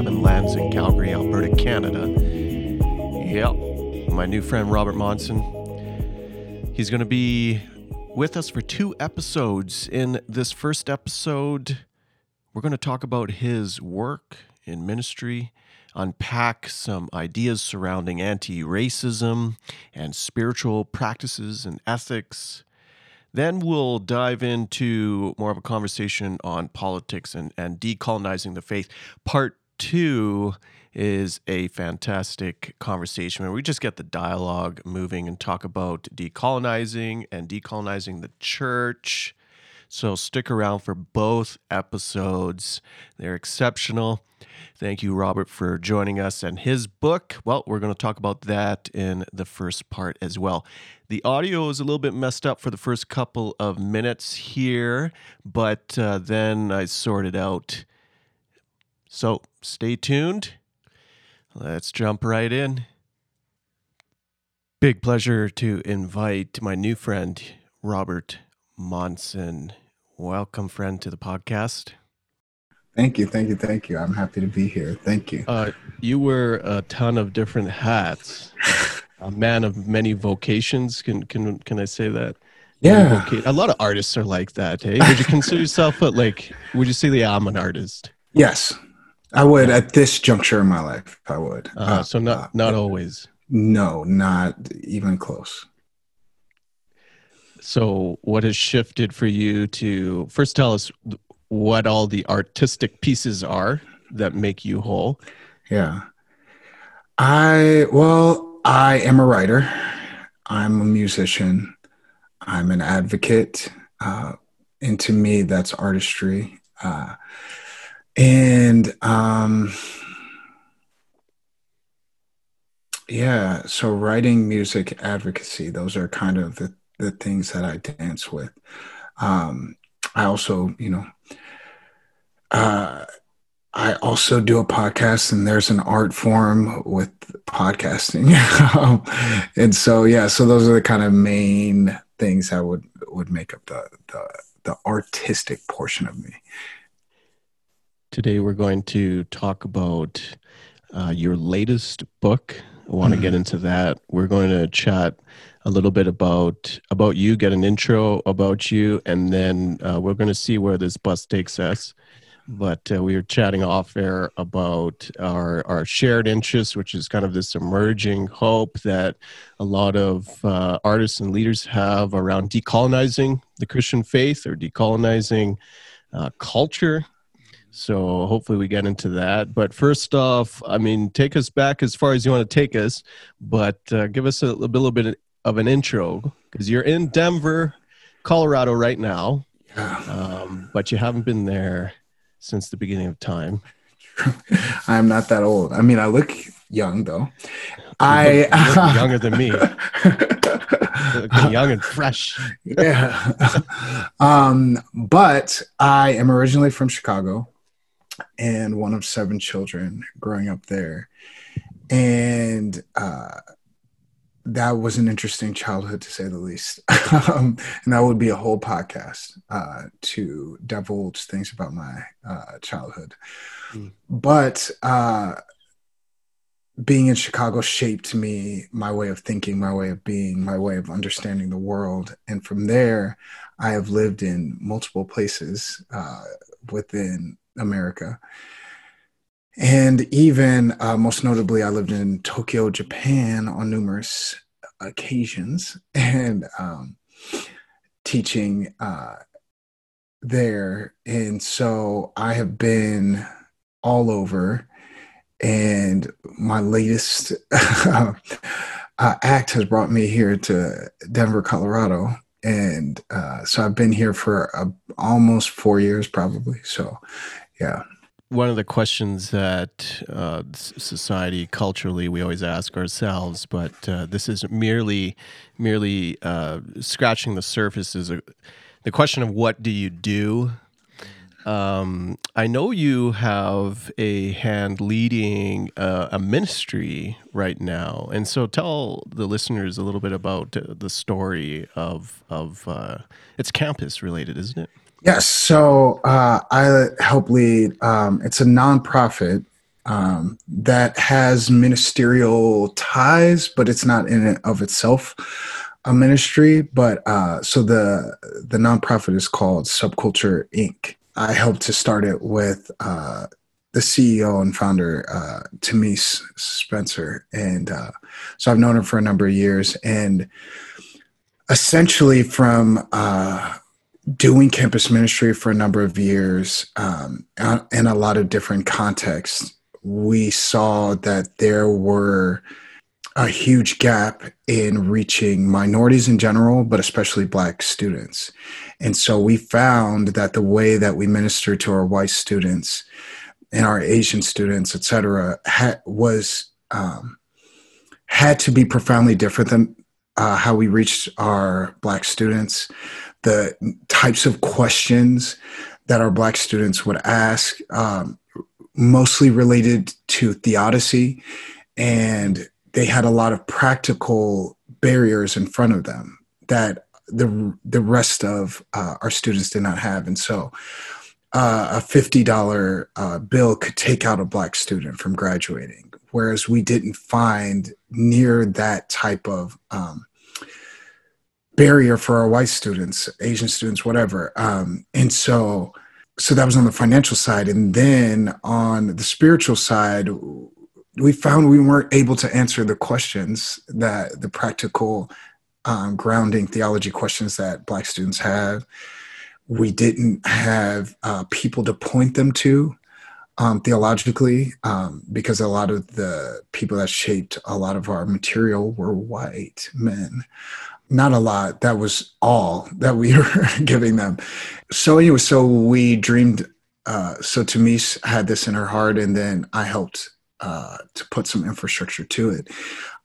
Cabin Lands in Calgary, Alberta, Canada. Yep, my new friend Robert Monson. He's going to be with us for 2 episodes. In this first episode, we're going to talk about his work in ministry, unpack some ideas surrounding anti-racism and spiritual practices and ethics. Then we'll dive into more of a conversation on politics and decolonizing the faith. Part 2 is a fantastic conversation where we just get the dialogue moving and talk about decolonizing and decolonizing the church. So stick around for both episodes. They're exceptional. Thank you, Robert, for joining us. And his book, well, we're going to talk about that in the first part as well. The audio is a little bit messed up for the first couple of minutes here, but then I sort it out. So stay tuned. Let's jump right in. Big pleasure to invite my new friend, Robert Monson. Welcome, friend, to the podcast. Thank you. I'm happy to be here. Thank you. You wear a ton of different hats. A man of many vocations. Can I say that? Yeah. A lot of artists are like that, eh? Would you consider yourself, would you say that I'm an artist? Yes, I would at this juncture in my life. I would. So not always. No, not even close. So what has shifted for you to, first tell us what all the artistic pieces are that make you whole. Yeah. I am a writer. I'm a musician. I'm an advocate. And to me, that's artistry. So writing, music, advocacy, those are kind of the things that I dance with. I also, I also do a podcast, and there's an art form with podcasting. So those are the kind of main things that would make up the artistic portion of me. Today we're going to talk about your latest book. I want to get into that. We're going to chat a little bit about you, get an intro about you, and then we're going to see where this bus takes us. But we were chatting off air about our shared interests, which is kind of this emerging hope that a lot of artists and leaders have around decolonizing the Christian faith or decolonizing culture. So hopefully we get into that. But first off, take us back as far as you want to take us, but give us a little bit of an intro, because you're in Denver, Colorado right now, but you haven't been there since the beginning of time. I'm not that old. I look young, though. You look younger than me. Young and fresh. Yeah. But I am originally from Chicago and one of 7 children growing up there. And that was an interesting childhood, to say the least. And that would be a whole podcast to divulge things about my childhood. Mm. But being in Chicago shaped me, my way of thinking, my way of being, my way of understanding the world. And from there, I have lived in multiple places within America. And even most notably, I lived in Tokyo, Japan on numerous occasions, and teaching there. And so I have been all over. And my latest act has brought me here to Denver, Colorado. And so I've been here for almost 4 years, probably. So, yeah. One of the questions that society, culturally, we always ask ourselves, but this is merely scratching the surface, is the question of what do you do? I know you have a hand leading a ministry right now, and so tell the listeners a little bit about the story of it's campus related, isn't it? Yes. So I help lead. It's a nonprofit that has ministerial ties, but it's not in and of itself a ministry. But so the nonprofit is called Subculture Inc. I helped to start it with the CEO and founder, Tamise Spencer. And so I've known her for a number of years. And essentially from doing campus ministry for a number of years in a lot of different contexts, we saw that there were a huge gap in reaching minorities in general, but especially Black students. And so we found that the way that we minister to our white students and our Asian students, et cetera, had to be profoundly different than how we reached our Black students. The types of questions that our Black students would ask, mostly related to theodicy, and they had a lot of practical barriers in front of them that the rest of our students did not have. And so a $50 bill could take out a Black student from graduating, whereas we didn't find near that type of barrier for our white students, Asian students, whatever. And so that was on the financial side. And then on the spiritual side, we found we weren't able to answer the questions that the practical grounding theology questions that Black students have. We didn't have people to point them to theologically because a lot of the people that shaped a lot of our material were white men. Not a lot. That was all that we were giving them. So anyway, so we dreamed. So Tamise had this in her heart, and then I helped to put some infrastructure to it.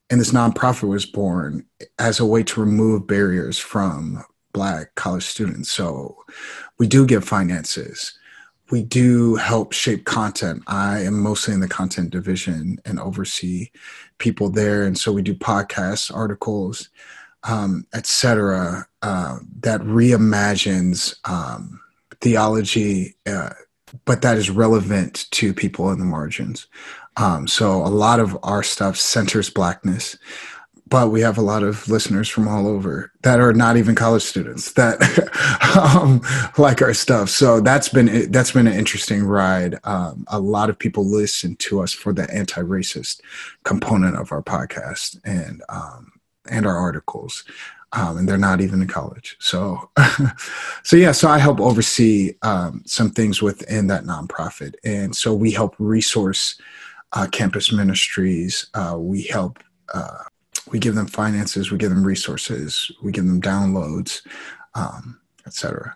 And this nonprofit was born as a way to remove barriers from Black college students. So we do give finances. We do help shape content. I am mostly in the content division and oversee people there. And so we do podcasts, articles, et cetera, that reimagines theology, but that is relevant to people in the margins. So a lot of our stuff centers Blackness, but we have a lot of listeners from all over that are not even college students that like our stuff. So that's been an interesting ride. A lot of people listen to us for the anti-racist component of our podcast and our articles. And they're not even in college. So I help oversee some things within that nonprofit. And so we help resource campus ministries. We help, we give them finances, we give them resources, we give them downloads, et cetera.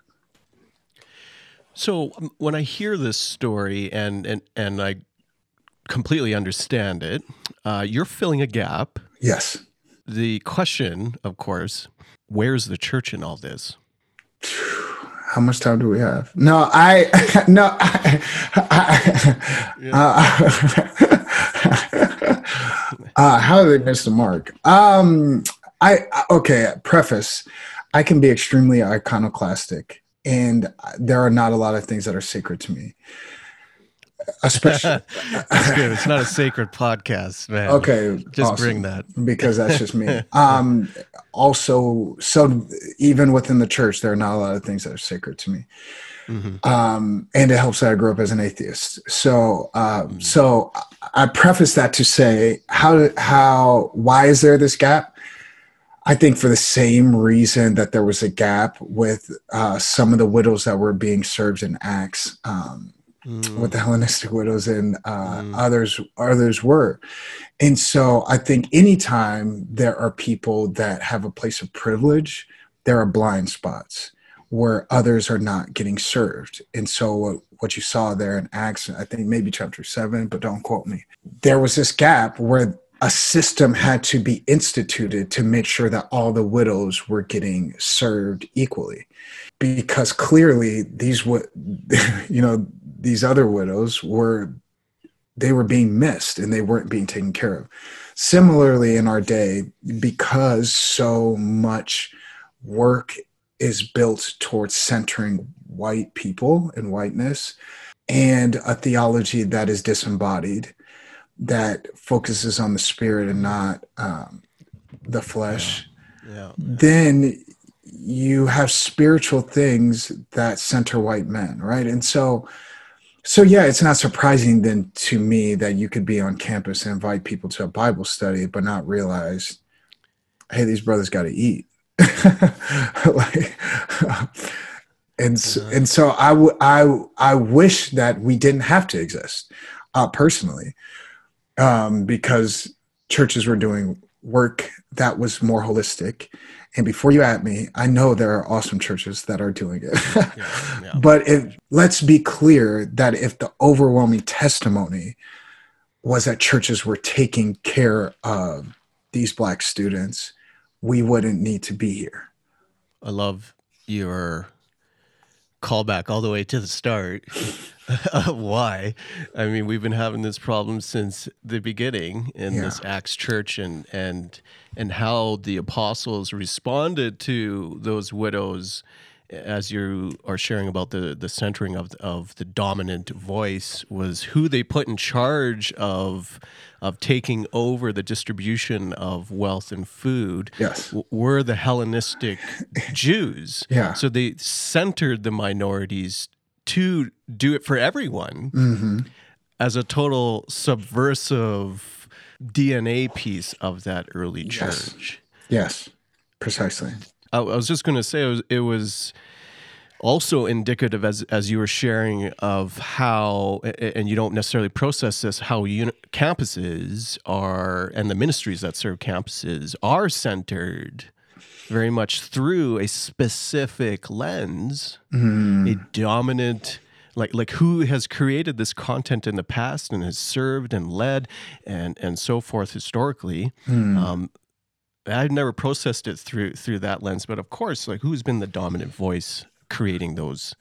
So when I hear this story and I completely understand it, you're filling a gap. Yes. The question, of course, where's the church in all this? How much time do we have? How did they miss the mark? Preface. I can be extremely iconoclastic, and there are not a lot of things that are sacred to me. Especially, that's good. It's not a sacred podcast, man. Okay, just awesome. Bring that because that's just me. Also, so even within the church, there are not a lot of things that are sacred to me. Mm-hmm. And it helps that I grew up as an atheist. So, mm-hmm. So I preface that to say, why is there this gap? I think for the same reason that there was a gap with some of the widows that were being served in Acts. With the Hellenistic widows and others were. And so I think anytime there are people that have a place of privilege, there are blind spots where others are not getting served. And so what you saw there in Acts, I think maybe chapter 7, but don't quote me, there was this gap where a system had to be instituted to make sure that all the widows were getting served equally, because clearly these other widows were being missed and they weren't being taken care of. Similarly, in our day, because so much work is built towards centering white people and whiteness and a theology that is disembodied, that focuses on the spirit and not the flesh, then you have spiritual things that center white men, right? And so yeah, it's not surprising then to me that you could be on campus and invite people to a Bible study, but not realize, hey, these brothers got to eat. And so I wish that we didn't have to exist personally, because churches were doing work that was more holistic. And before you at me, I know there are awesome churches that are doing it. But let's be clear that if the overwhelming testimony was that churches were taking care of these Black students, we wouldn't need to be here. I love your callback all the way to the start. Why? I mean, we've been having this problem since the beginning in this Acts church, and how the apostles responded to those widows, as you are sharing about the centering of the dominant voice, was who they put in charge of taking over the distribution of wealth and food were the Hellenistic Jews. So they centered the minorities to do it for everyone as a total subversive DNA piece of that early church. Yes, precisely. I was just going to say it was also indicative, as you were sharing, of how, and you don't necessarily process this, how campuses are, and the ministries that serve campuses are centered very much through a specific lens, a dominant, like who has created this content in the past and has served and led and so forth historically. I've never processed it through that lens, but of course, like, who's been the dominant voice creating those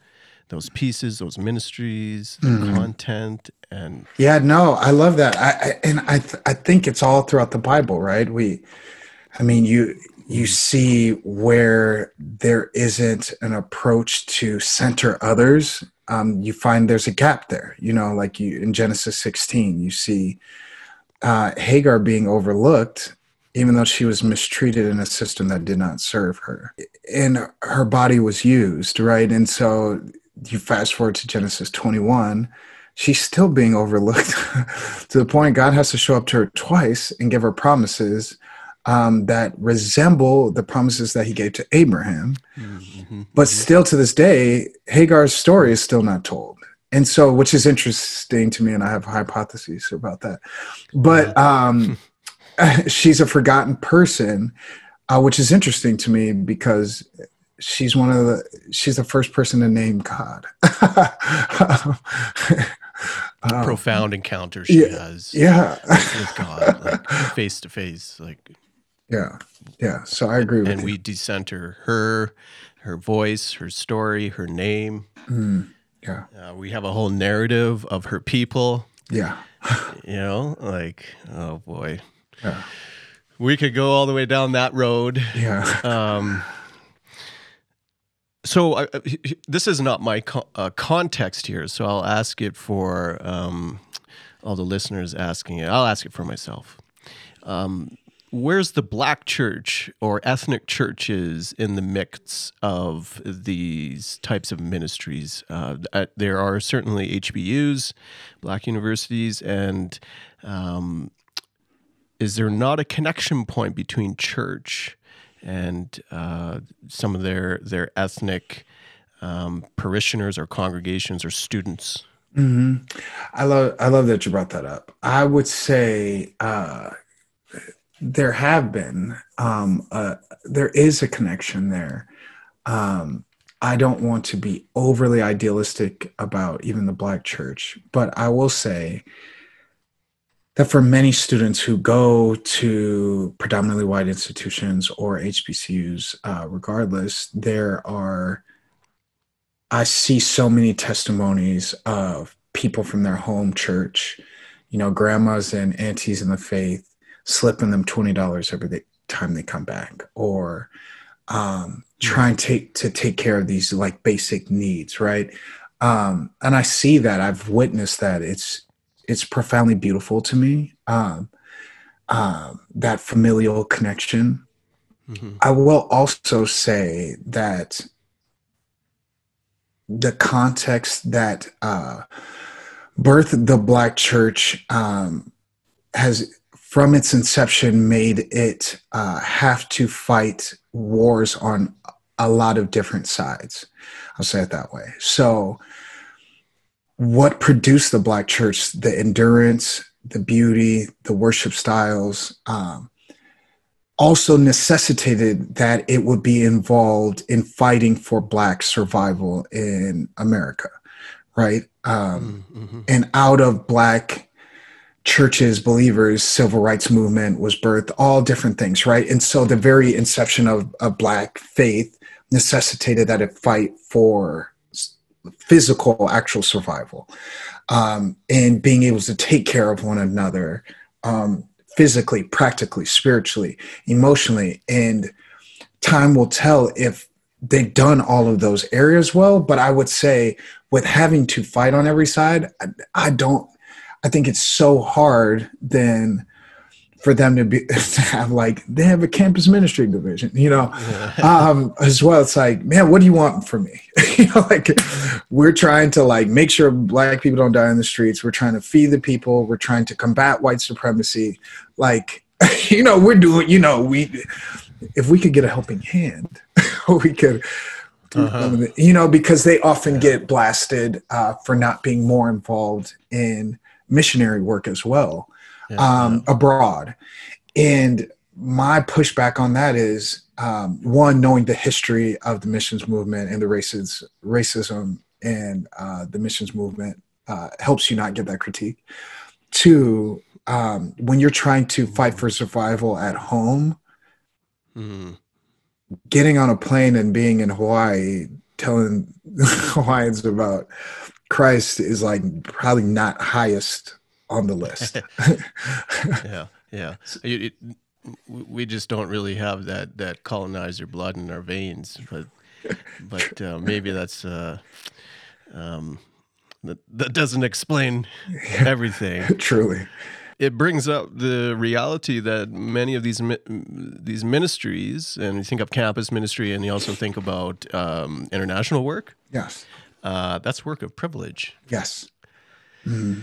pieces, those ministries, the content, and I love that. I think it's all throughout the Bible, right? You see where there isn't an approach to center others, you find there's a gap there. In Genesis 16, you see Hagar being overlooked, even though she was mistreated in a system that did not serve her. And her body was used, right? And so you fast forward to Genesis 21, she's still being overlooked to the point God has to show up to her twice and give her promises that resemble the promises that he gave to Abraham. But still to this day, Hagar's story is still not told. And so, which is interesting to me, and I have hypotheses about that. But she's a forgotten person, which is interesting to me because she's the first person to name God. Profound encounter she has with God, like, face to face, like So I agree with you. And we decenter her voice, her story, her name. We have a whole narrative of her people. Oh boy. Yeah. We could go all the way down that road. So this is not my context here, so I'll ask it for all the listeners asking it. I'll ask it for myself. Where's the Black church or ethnic churches in the mix of these types of ministries? There are certainly HBUs, Black universities, and is there not a connection point between church and some of their ethnic parishioners or congregations or students? I love that you brought that up. I would say there have been there is a connection there. I don't want to be overly idealistic about even the Black church, but I will say that for many students who go to predominantly white institutions or HBCUs, regardless, I see so many testimonies of people from their home church, grandmas and aunties in the faith, slipping them $20 every time they come back, or trying to take care of these like basic needs, right? And I see that, I've witnessed that. it's profoundly beautiful to me. That familial connection. Mm-hmm. I will also say that the context that birthed the Black church has, from its inception, made it have to fight wars on a lot of different sides. I'll say it that way. So what produced the Black church, the endurance, the beauty, the worship styles, also necessitated that it would be involved in fighting for Black survival in America, right? And out of Black churches, believers, civil rights movement was birthed, all different things, right? And so the very inception of Black faith necessitated that it fight for physical, actual survival, and being able to take care of one another, physically, practically, spiritually, emotionally. And time will tell if they've done all of those areas well. But I would say with having to fight on every side, I think it's so hard then for them they have a campus ministry division, you know, as well. It's like, man, what do you want from me? You know, like, we're trying to make sure Black people don't die in the streets. We're trying to feed the people. We're trying to combat white supremacy. Like, you know, we're doing, you know, if we could get a helping hand, we could, you know, because they often get blasted for not being more involved in missionary work as well. Abroad. And my pushback on that is, one, knowing the history of the missions movement and the racism and the missions movement helps you not get that critique. Two, when you're trying to fight for survival at home, getting on a plane and being in Hawaii, telling Hawaiians about Christ is probably not highest on the list. Yeah. We just don't really have that colonizer blood in our veins, but maybe that's that doesn't explain everything. Truly. It brings up the reality that many of these ministries, and you think of campus ministry, and you also think about international work. Yes. That's work of privilege. Yes. Mm-hmm.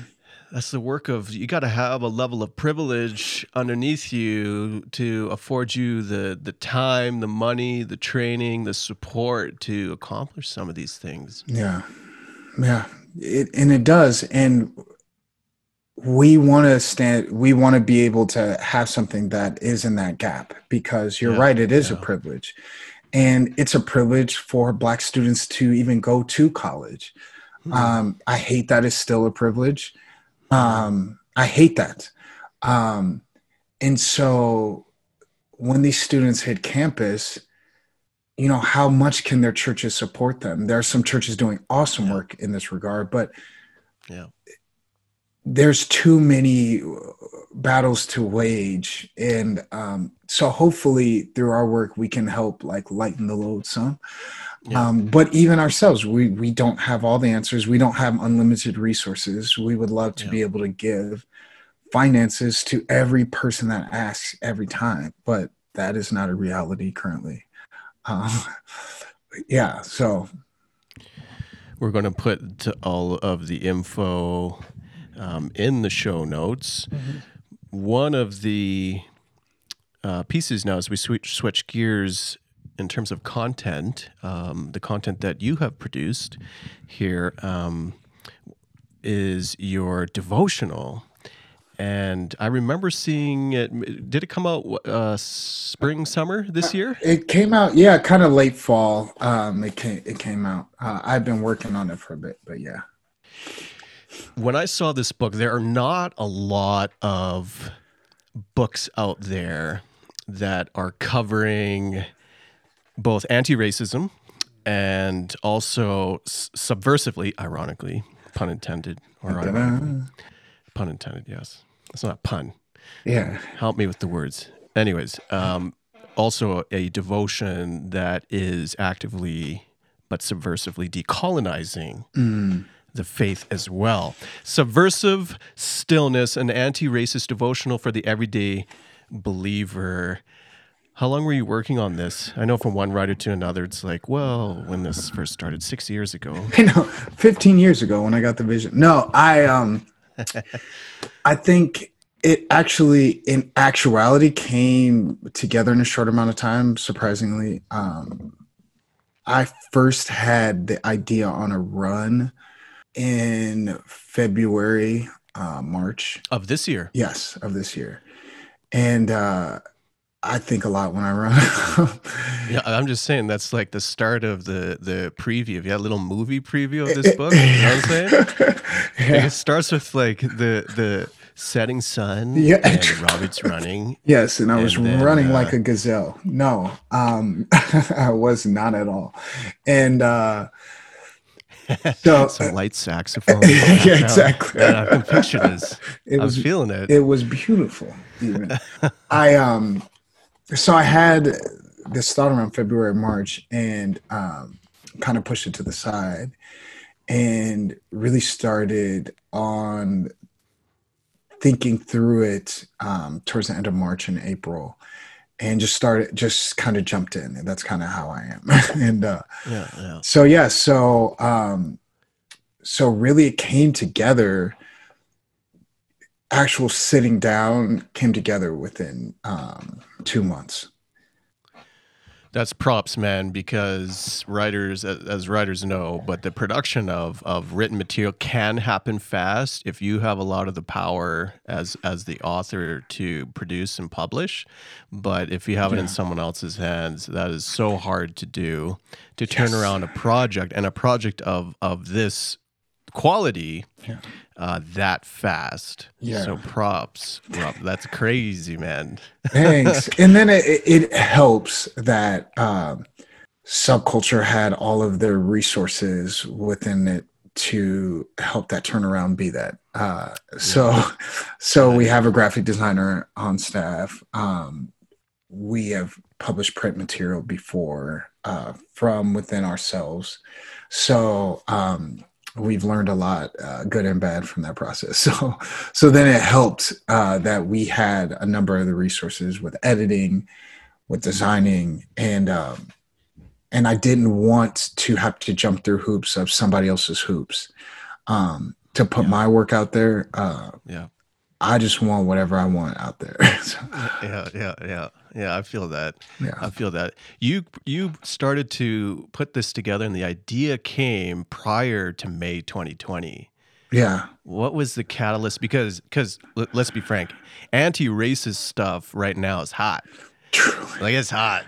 That's the work of, you got to have a level of privilege underneath you to afford you the time, the money, the training, the support to accomplish some of these things. Yeah. It does. And we want to be able to have something that is in that gap, because you're right, it is a privilege. And it's a privilege for Black students to even go to college. I hate that it's still a privilege. I hate that. And so when these students hit campus, you know, how much can their churches support them? There are some churches doing awesome work in this regard, but there's too many battles to wage. And so hopefully through our work, we can help lighten the load some. But even ourselves, we don't have all the answers. We don't have unlimited resources. We would love to be able to give finances to every person that asks every time, but that is not a reality currently. So we're going to put all of the info in the show notes. Mm-hmm. One of the pieces now, as we switch gears in terms of content, the content that you have produced here is your devotional. And I remember seeing it. Did it come out spring, summer this year? It came out, kind of late fall. It came out. I've been working on it for a bit, but yeah. When I saw this book, there are not a lot of books out there that are covering both anti-racism and also subversively, ironically, pun intended, or ironically, pun intended, yes. It's not a pun. Yeah. Help me with the words. Anyways, also a devotion that is actively but subversively decolonizing the faith as well. Subversive Stillness, an anti-racist devotional for the everyday believer. How long were you working on this? I know from one writer to another, it's like, well, when this first started 6 years ago. I know, 15 years ago when I got the vision. No, I think it actually, in actuality, came together in a short amount of time, surprisingly. I first had the idea on a run in February, March. Of this year? Yes, of this year. And I think a lot when I run. Yeah, I'm just saying that's like the start of the preview. You had a little movie preview of this book, you know what I'm saying? Yeah. Like it starts with like the setting sun, yeah, and Robert's running. Yes, and I was running like a gazelle. No, I was not at all. And so some light saxophone. Yeah, exactly. Man, I can picture this. I was feeling it. It was beautiful. Even So I had this thought around February, March, and kind of pushed it to the side and really started on thinking through it towards the end of March and April, and just kind of jumped in. And that's kind of how I am. And so really it came together. Actual sitting down came together within 2 months. That's props, man, because writers, as writers know, but the production of written material can happen fast if you have a lot of the power as the author to produce and publish. But if you have it in someone else's hands, that is so hard to do, to turn around a project, and a project of this quality that fast. So props, Rob. That's crazy, man. Thanks. And then it helps that Subculture had all of their resources within it to help that turnaround be that. So we have a graphic designer on staff. We have published print material before from within ourselves. So we've learned a lot, good and bad, from that process. So then it helped that we had a number of the resources with editing, with designing, and I didn't want to have to jump through hoops of somebody else's hoops to put my work out there. I just want whatever I want out there. Yeah, I feel that. Yeah. I feel that. You started to put this together, and the idea came prior to May 2020. Yeah. What was the catalyst? Because let's be frank, anti-racist stuff right now is hot. Like, it's hot.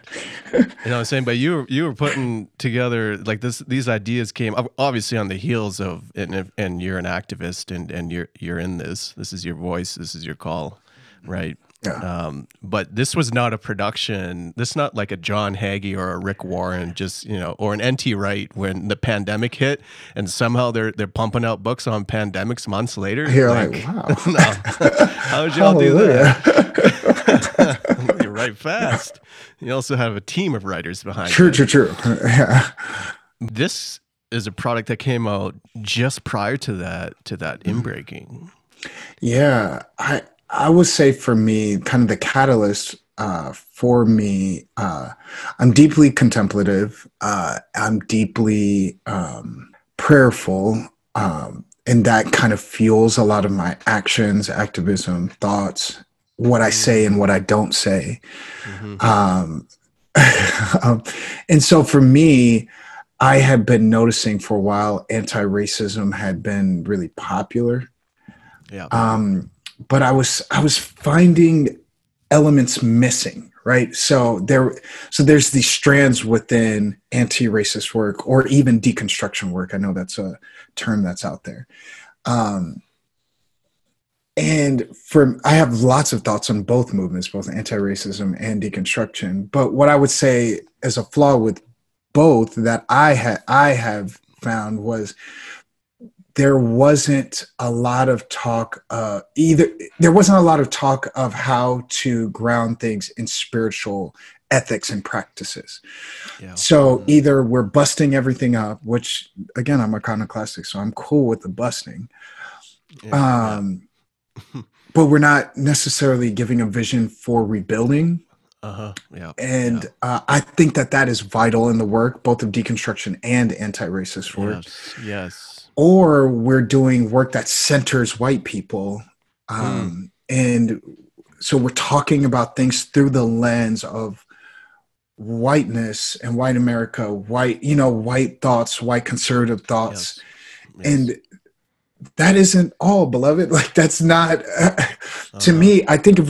You know what I'm saying? But you were putting together, like, these ideas came obviously on the heels of, and you're an activist, and you're in this. This is your voice. This is your call, right? Yeah. But this was not a production. This is not like a John Hagee or a Rick Warren, just, you know, or an N.T. Wright when the pandemic hit, and somehow they're pumping out books on pandemics months later. You're like, wow. No. How would y'all do that? You write fast. You also have a team of writers behind you. True. Yeah. This is a product that came out just prior to that inbreaking. Yeah, I would say for me, kind of the catalyst for me, I'm deeply contemplative. I'm deeply prayerful. And that kind of fuels a lot of my actions, activism, thoughts, what I say and what I don't say. Mm-hmm. And so for me, I had been noticing for a while, anti-racism had been really popular. Yeah. But I was finding elements missing, right? So there's these strands within anti-racist work, or even deconstruction work. I know that's a term that's out there. I have lots of thoughts on both movements, both anti-racism and deconstruction. But what I would say as a flaw with both that I have found was, there wasn't a lot of talk of how to ground things in spiritual ethics and practices. Yeah. So either we're busting everything up, which again, I'm iconoclastic, so I'm cool with the busting. Yeah. But we're not necessarily giving a vision for rebuilding. Uh-huh. Yeah. And yeah. I think that that is vital in the work, both of deconstruction and anti-racist work. Yes. Yes. Or we're doing work that centers white people. And so we're talking about things through the lens of whiteness and white America, white, you know, white thoughts, white conservative thoughts. Yes. Yes. And that isn't all, beloved. Like, that's not, to me, I think if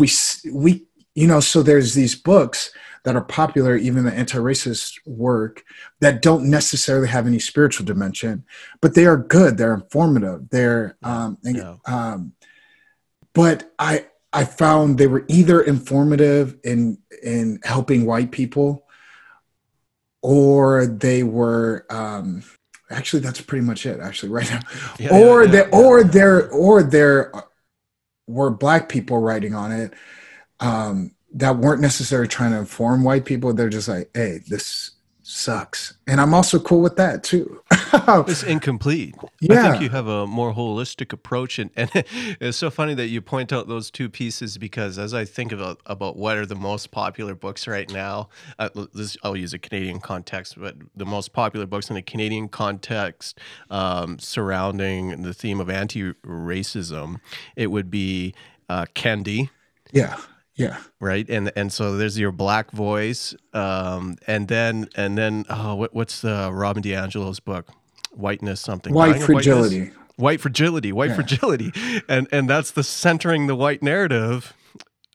we, you know, so there's these books that are popular, even the anti-racist work, that don't necessarily have any spiritual dimension, but they are good. They're informative. They're, but I found they were either informative in helping white people, or they were, actually, that's pretty much it. Actually, right now, there were black people writing on it that weren't necessarily trying to inform white people. They're just like, "Hey, this sucks," and I'm also cool with that too. It's incomplete. Yeah. I think you have a more holistic approach, and it's so funny that you point out those two pieces, because as I think about what are the most popular books right now, I'll use a Canadian context, but the most popular books in the Canadian context surrounding the theme of anti-racism, it would be Candy. Yeah. Yeah. Right. And so there's your Black Voice. And then what's Robin DiAngelo's book? Whiteness something. White Fragility. Whiteness? White Fragility. White Fragility. And that's the centering the white narrative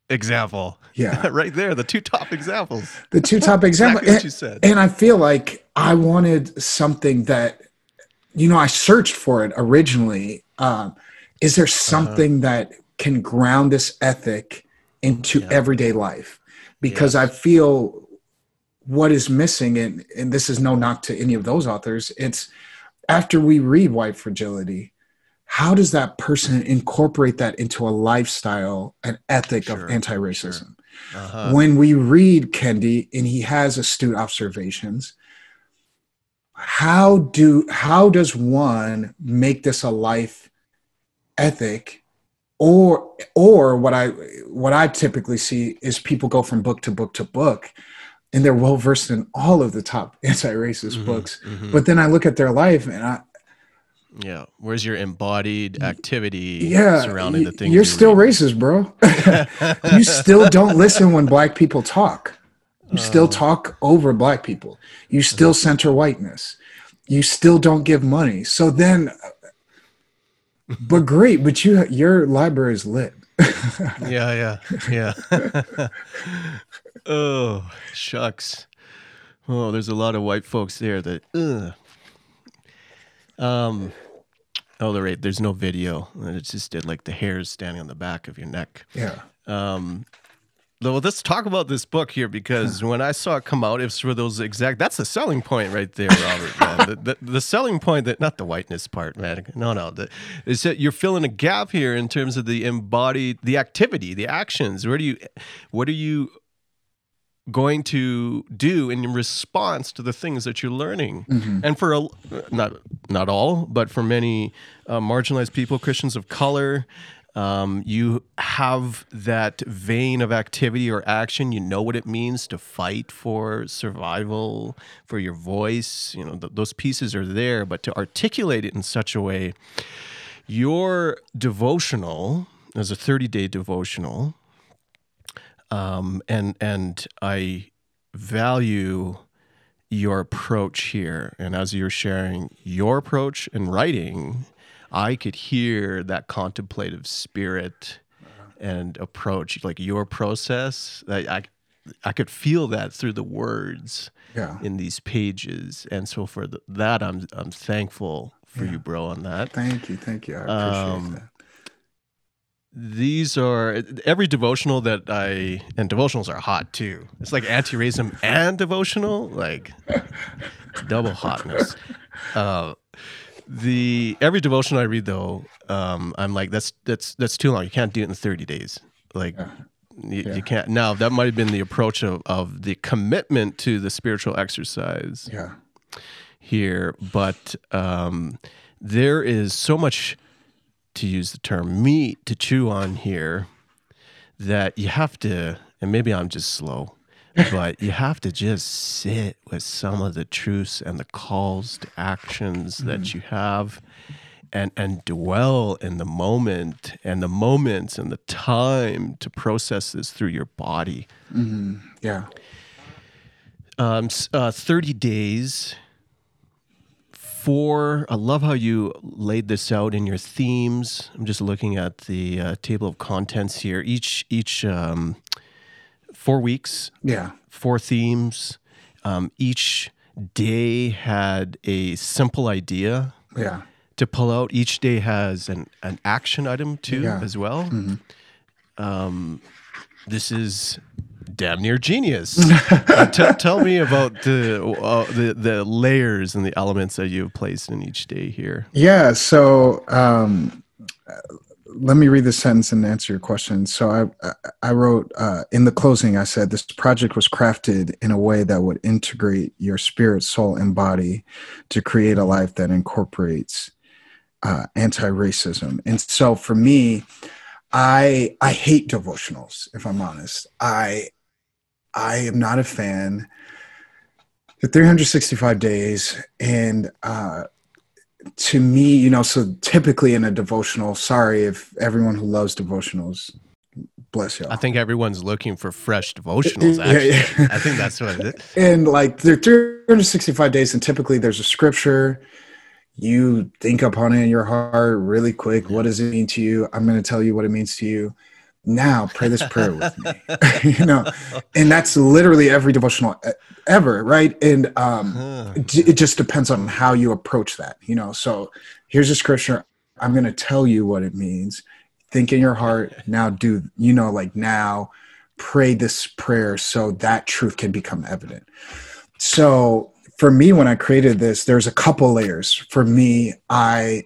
example. Yeah. Right there. The two top examples. The two top examples. Exactly what you said. And I feel like I wanted something that, you know, I searched for it originally. Is there something that can ground this ethic into everyday life? Because I feel what is missing, and this is no knock to any of those authors, it's after we read White Fragility, how does that person incorporate that into a lifestyle, an ethic of anti-racism? Sure. When we read Kendi and he has astute observations, how does one make this a life ethic? Or what I typically see is people go from book to book to book, and they're well versed in all of the top anti-racist books. Mm-hmm. But then I look at their life, and where's your embodied activity surrounding the things you're still reading? Racist, bro. You still don't listen when black people talk. You still talk over black people. You still center whiteness. You still don't give money. So then. But great, but your library is lit. yeah. Oh, shucks. Oh, there's a lot of white folks there that. Oh, right. There's no video. It just did like the hairs standing on the back of your neck. Yeah. Well, let's talk about this book here, because when I saw it come out, it's for those exact. That's the selling point right there, Robert. Man. The selling point that, not the whiteness part, man. No. Is that you're filling a gap here in terms of the embodied, the activity, the actions. What are you going to do in response to the things that you're learning? Mm-hmm. And for not all, but for many marginalized people, Christians of color. You have that vein of activity or action. You know what it means to fight for survival, for your voice. You know, those pieces are there, but to articulate it in such a way, your devotional is a 30-day devotional, and I value your approach here. And as you're sharing your approach in writing, I could hear that contemplative spirit and approach, like your process. I could feel that through the words in these pages. And so for that, I'm thankful for you, bro, on that. Thank you. I appreciate that. These are every devotional that and devotionals are hot too. It's like anti-racism and devotional, like double hotness. Every devotion I read, though, I'm like, that's too long. You can't do it in 30 days. Like, You can't. Now, that might have been the approach of the commitment to the spiritual exercise here, but there is so much, to use the term, meat to chew on here that you have to, and maybe I'm just slow, but you have to just sit with some of the truths and the calls to actions that you have and dwell in the moment and the moments and the time to process this through your body. 30 days. I love how you laid this out in your themes. I'm just looking at the table of contents here. Each 4 weeks, 4 themes. Each day had a simple idea to pull out. Each day has an action item too as well. This is damn near genius. Tell me about the layers and the elements that you've placed in each day here. Yeah, so let me read this sentence and answer your question. So I wrote, in the closing, I said, this project was crafted in a way that would integrate your spirit, soul, and body to create a life that incorporates anti-racism. And so for me, I hate devotionals, if I'm honest. I am not a fan. The 365 days, and to me, so typically in a devotional, sorry if everyone who loves devotionals, bless y'all. I think everyone's looking for fresh devotionals, actually. I think that's what it is. And like, they're 365 days, and typically there's a scripture. You think upon it in your heart really quick. What does it mean to you? I'm going to tell you what it means to you. Now pray this prayer with me, and that's literally every devotional ever. Right. And, it just depends on how you approach that, so here's a scripture. I'm going to tell you what it means. Think in your heart. Now do, now pray this prayer so that truth can become evident. So, for me, when I created this, there's a couple layers. For me, I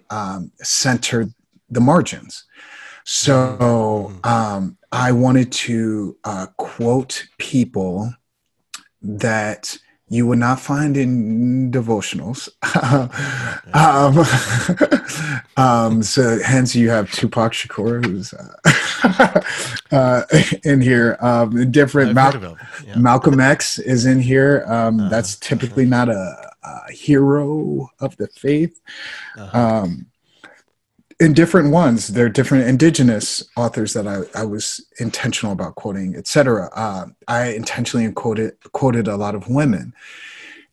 centered the margins. So I wanted to quote people that you would not find in devotionals. So hence you have Tupac Shakur, who's in here. Different Malcolm X is in here. That's typically not a hero of the faith. In different ones, there are different indigenous authors that I was intentional about quoting, etc. I intentionally quoted a lot of women.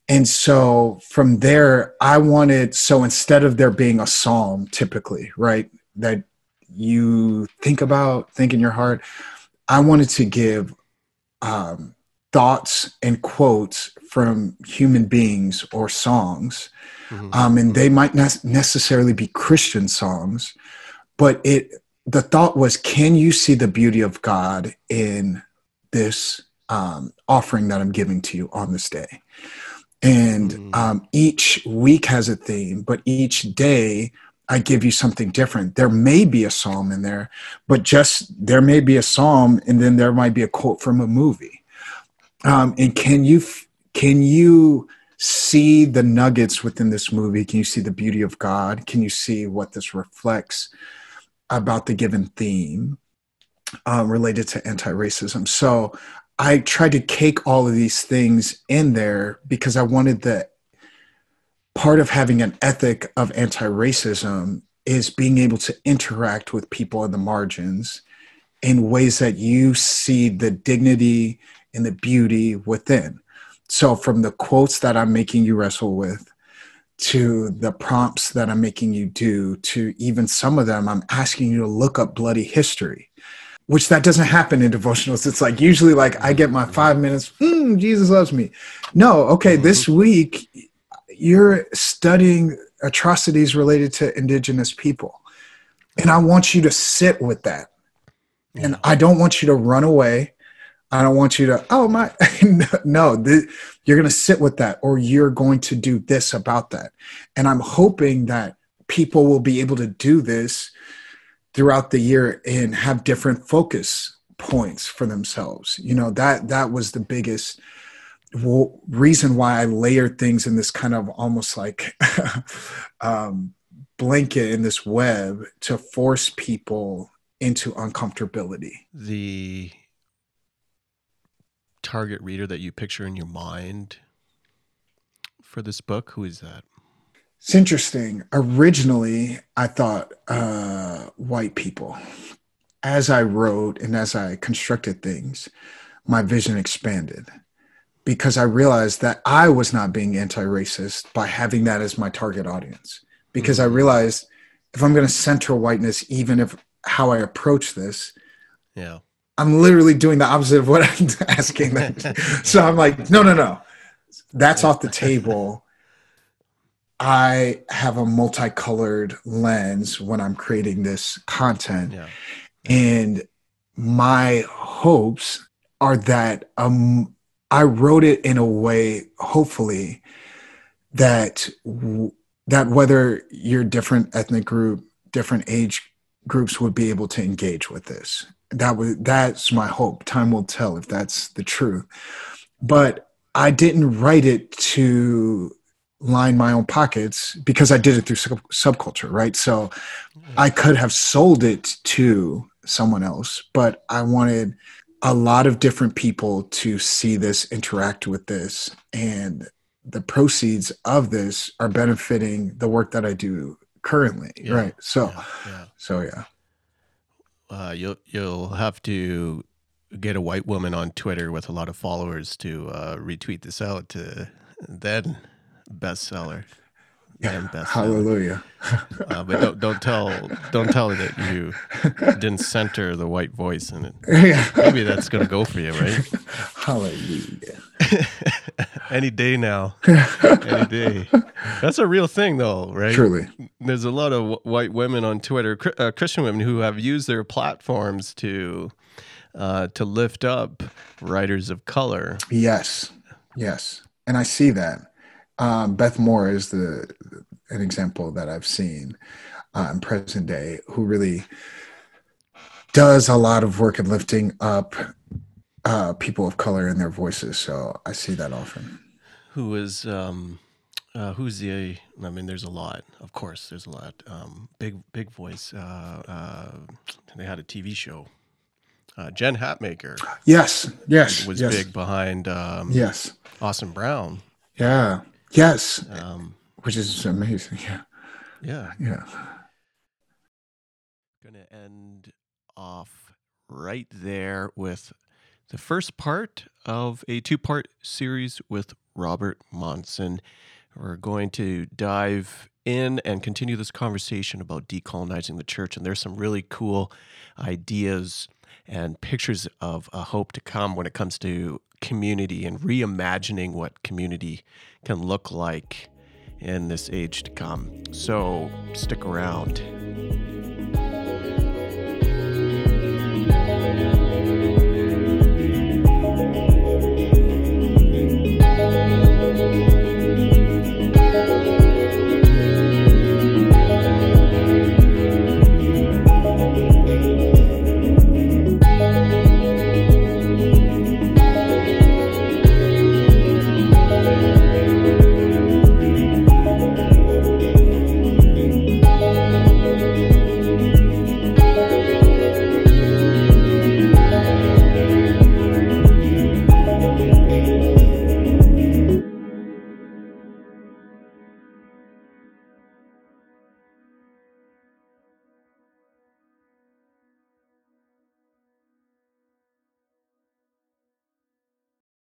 And so from there, so instead of there being a psalm typically, right, that you think in your heart, I wanted to give thoughts and quotes from human beings or songs. And they might not necessarily be Christian songs, but the thought was, can you see the beauty of God in this offering that I'm giving to you on this day? And each week has a theme, but each day I give you something different. There may be a psalm in there, but there may be a psalm, and then there might be a quote from a movie. And can you see the nuggets within this movie? Can you see the beauty of God? Can you see what this reflects about the given theme related to anti-racism? So I tried to cake all of these things in there because I wanted that part of having an ethic of anti-racism is being able to interact with people on the margins in ways that you see the dignity and the beauty within. So from the quotes that I'm making you wrestle with, to the prompts that I'm making you do, to even some of them, I'm asking you to look up bloody history, which that doesn't happen in devotionals. It's like usually like I get my 5 minutes, Jesus loves me. No, okay, this week you're studying atrocities related to indigenous people. And I want you to sit with that. And I don't want you to run away. I don't want you to, you're going to sit with that, or you're going to do this about that. And I'm hoping that people will be able to do this throughout the year and have different focus points for themselves. You know, that was the biggest reason why I layered things in this kind of almost like blanket in this web to force people into uncomfortability. The target reader that you picture in your mind for this book, who is that? It's interesting. Originally, I thought white people. As I wrote and as I constructed things, my vision expanded because I realized that I was not being anti-racist by having that as my target audience. Because I realized if I'm going to center whiteness, even if how I approach this, yeah, I'm literally doing the opposite of what I'm asking them. So I'm like, no, that's off the table. I have a multicolored lens when I'm creating this content. Yeah. And my hopes are that I wrote it in a way, hopefully, that whether you're different ethnic group, different age groups would be able to engage with this. That's my hope. Time will tell if that's the truth. But I didn't write it to line my own pockets because I did it through subculture, right? So I could have sold it to someone else, but I wanted a lot of different people to see this, interact with this, and the proceeds of this are benefiting the work that I do currently, yeah, right? So, yeah. You'll have to get a white woman on Twitter with a lot of followers to retweet this out to then... bestseller. Yeah, bestseller. Hallelujah. But don't tell her that you didn't center the white voice in it. Yeah. Maybe that's going to go for you, right? Hallelujah. Any day now. Any day. That's a real thing though, right? Truly. There's a lot of white women on Twitter, Christian women who have used their platforms to lift up writers of color. Yes. Yes. And I see that. Beth Moore is an example that I've seen in present day, who really does a lot of work in lifting up people of color and their voices. So I see that often. There's a lot. Of course, there's a lot. Big voice. They had a TV show. Jen Hatmaker. Yes. Was big behind Austin Brown. Yeah. Yes. Which is amazing. Yeah. Yeah. Yeah. Gonna end off right there with the first part of a two-part series with Robert Monson. We're going to dive in and continue this conversation about decolonizing the church. And there's some really cool ideas and pictures of a hope to come when it comes to community and reimagining what community can look like in this age to come. So stick around.